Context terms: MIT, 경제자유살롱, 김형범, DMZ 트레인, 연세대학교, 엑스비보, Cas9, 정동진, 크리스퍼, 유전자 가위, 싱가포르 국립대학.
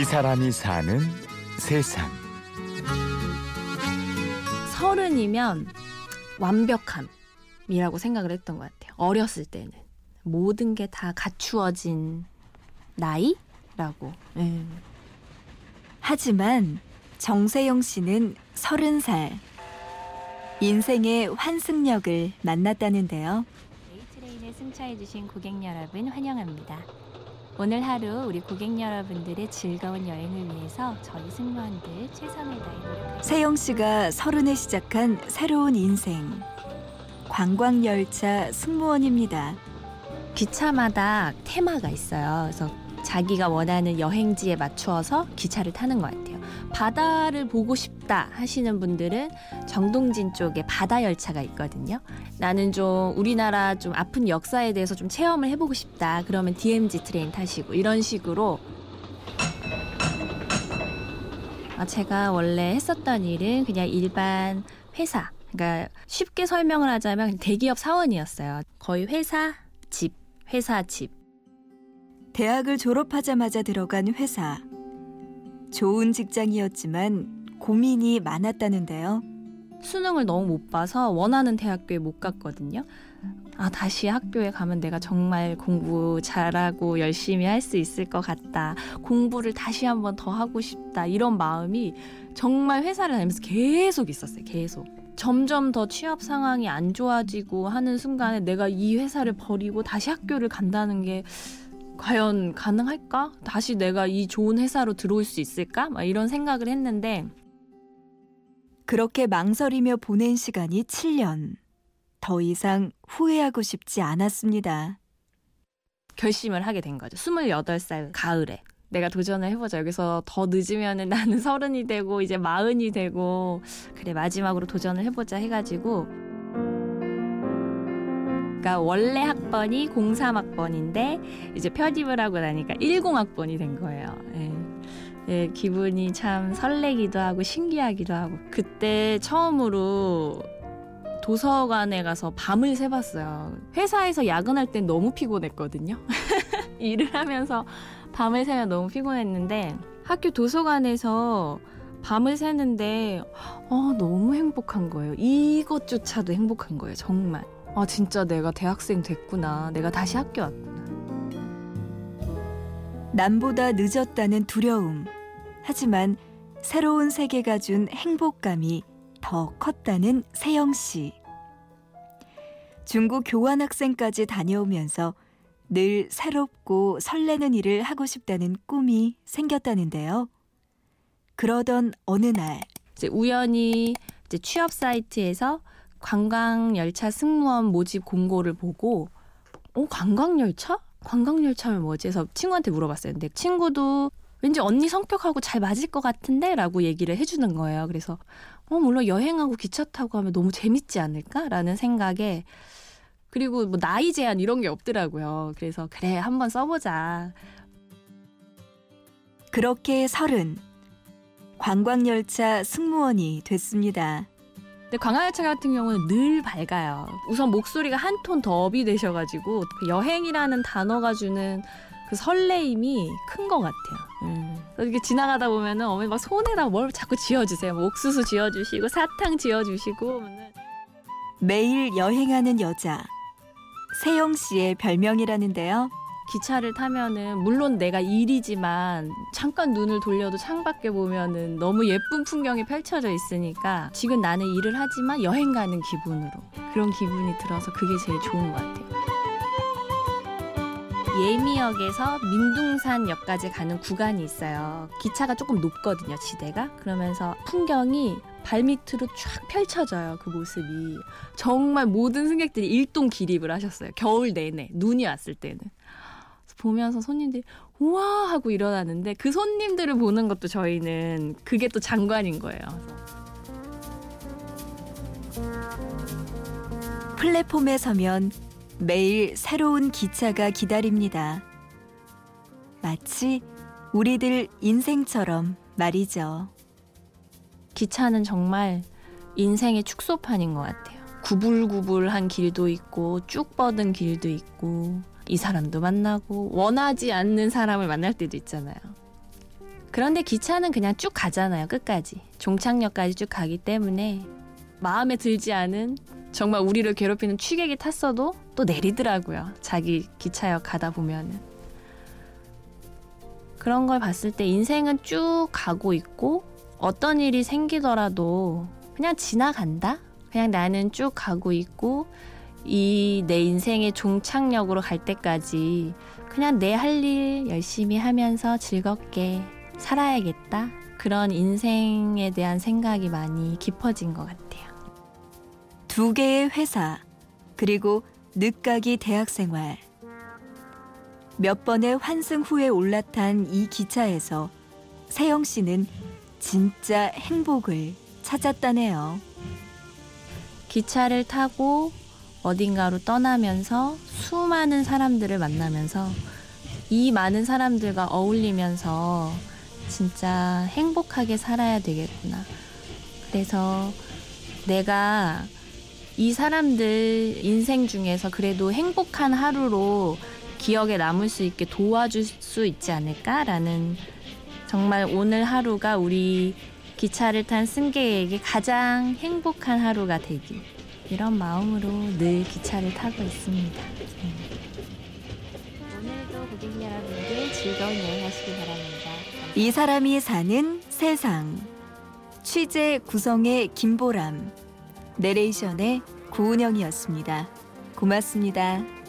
이 사람이 사는 세상. 30이면 완벽함이라고 생각을 했던 것 같아요. 어렸을 때는 모든 게 다 갖추어진 나이라고. 하지만 정세영 씨는 30살. 인생의 환승역을 만났다는데요. A트레인을 승차해주신 고객 여러분 환영합니다. 오늘 하루 우리 고객 여러분들의 즐거운 여행을 위해서 저희 승무원들 최선을 다해 세영 씨가 30에 시작한 새로운 인생. 관광열차 승무원입니다. 기차마다 테마가 있어요. 그래서 자기가 원하는 여행지에 맞추어서 기차를 타는 것 같아요. 바다를 보고 싶다 하시는 분들은 정동진 쪽에 바다 열차가 있거든요. 나는 좀 우리나라 좀 아픈 역사에 대해서 좀 체험을 해보고 싶다. 그러면 DMZ 트레인 타시고 이런 식으로. 제가 원래 했었던 일은 그냥 일반 회사. 그러니까 쉽게 설명을 하자면 대기업 사원이었어요. 거의 회사, 집, 회사, 집. 대학을 졸업하자마자 들어간 회사. 좋은 직장이었지만 고민이 많았다는데요. 수능을 너무 못 봐서 원하는 대학교에 못 갔거든요. 다시 학교에 가면 내가 정말 공부 잘하고 열심히 할 수 있을 것 같다. 공부를 다시 한 번 더 하고 싶다. 이런 마음이 정말 회사를 다니면서 계속 있었어요. 계속. 점점 더 취업 상황이 안 좋아지고 하는 순간에 내가 이 회사를 버리고 다시 학교를 간다는 게 과연 가능할까? 다시 내가 이 좋은 회사로 들어올 수 있을까? 막 이런 생각을 했는데. 그렇게 망설이며 보낸 시간이 7년. 더 이상 후회하고 싶지 않았습니다. 결심을 하게 된 거죠. 28살 가을에. 내가 도전을 해보자. 여기서 더 늦으면 나는 30이 되고 이제 40이 되고. 그래 마지막으로 도전을 해보자 해가지고. 그러니까 원래 학번이 03학번인데 이제 편입을 하고 나니까 10학번이 된 거예요. 예, 기분이 참 설레기도 하고 신기하기도 하고. 그때 처음으로 도서관에 가서 밤을 새봤어요. 회사에서 야근할 땐 너무 피곤했거든요. 일을 하면서 밤을 새면 너무 피곤했는데 학교 도서관에서 밤을 새는데 너무 행복한 거예요. 이것조차도 행복한 거예요. 정말. 진짜 내가 대학생 됐구나. 내가 다시 학교 왔구나. 남보다 늦었다는 두려움. 하지만 새로운 세계가 준 행복감이 더 컸다는 세영 씨. 중국 교환학생까지 다녀오면서 늘 새롭고 설레는 일을 하고 싶다는 꿈이 생겼다는데요. 그러던 어느 날. 이제 우연히 이제 취업 사이트에서 관광열차 승무원 모집 공고를 보고 관광열차? 관광열차면 뭐지? 해서 친구한테 물어봤어요. 근데 친구도 왠지 언니 성격하고 잘 맞을 것 같은데? 라고 얘기를 해주는 거예요. 그래서 물론 여행하고 기차 타고 하면 너무 재밌지 않을까? 라는 생각에. 그리고 뭐 나이 제한 이런 게 없더라고요. 그래서 그래 한번 써보자. 그렇게 30. 관광열차 승무원이 됐습니다. 근데 관광열차 같은 경우는 늘 밝아요. 우선 목소리가 한 톤 더 업이 되셔가지고 여행이라는 단어가 주는 그 설레임이 큰 것 같아요. 이렇게 지나가다 보면은 어머니 막 손에다 뭘 자꾸 쥐어주세요. 뭐 옥수수 쥐어주시고 사탕 쥐어주시고. 매일 여행하는 여자. 세영 씨의 별명이라는데요. 기차를 타면은 물론 내가 일이지만 잠깐 눈을 돌려도 창밖에 보면은 너무 예쁜 풍경이 펼쳐져 있으니까 지금 나는 일을 하지만 여행 가는 기분으로 그런 기분이 들어서 그게 제일 좋은 것 같아요. 예미역에서 민둥산역까지 가는 구간이 있어요. 기차가 조금 높거든요, 지대가. 그러면서 풍경이 발밑으로 쫙 펼쳐져요, 그 모습이. 정말 모든 승객들이 일동 기립을 하셨어요. 겨울 내내, 눈이 왔을 때는. 보면서 손님들이 우와 하고 일어나는데 그 손님들을 보는 것도 저희는 그게 또 장관인 거예요. 플랫폼에 서면 매일 새로운 기차가 기다립니다. 마치 우리들 인생처럼 말이죠. 기차는 정말 인생의 축소판인 것 같아요. 구불구불한 길도 있고 쭉 뻗은 길도 있고 이 사람도 만나고 원하지 않는 사람을 만날 때도 있잖아요. 그런데 기차는 그냥 쭉 가잖아요. 끝까지. 종착역까지 쭉 가기 때문에 마음에 들지 않은 정말 우리를 괴롭히는 취객이 탔어도 또 내리더라고요. 자기 기차역 가다 보면은. 그런 걸 봤을 때 인생은 쭉 가고 있고 어떤 일이 생기더라도 그냥 지나간다? 그냥 나는 쭉 가고 있고 이 내 인생의 종착역으로 갈 때까지 그냥 내 할 일 열심히 하면서 즐겁게 살아야겠다. 그런 인생에 대한 생각이 많이 깊어진 것 같아요. 두 개의 회사, 그리고 늦가기 대학생활. 몇 번의 환승 후에 올라탄 이 기차에서 세영 씨는 진짜 행복을 찾았다네요. 기차를 타고 어딘가로 떠나면서 수많은 사람들을 만나면서 이 많은 사람들과 어울리면서 진짜 행복하게 살아야 되겠구나. 그래서 내가 이 사람들 인생 중에서 그래도 행복한 하루로 기억에 남을 수 있게 도와줄 수 있지 않을까라는, 정말 오늘 하루가 우리 기차를 탄 승객에게 가장 행복한 하루가 되길, 이런 마음으로 늘 기차를 타고 있습니다. 오늘도 고객 여러분께 즐거운 여행 하시기 바랍니다. 이 사람이 사는 세상. 취재 구성의 김보람, 내레이션의 고은영이었습니다. 고맙습니다.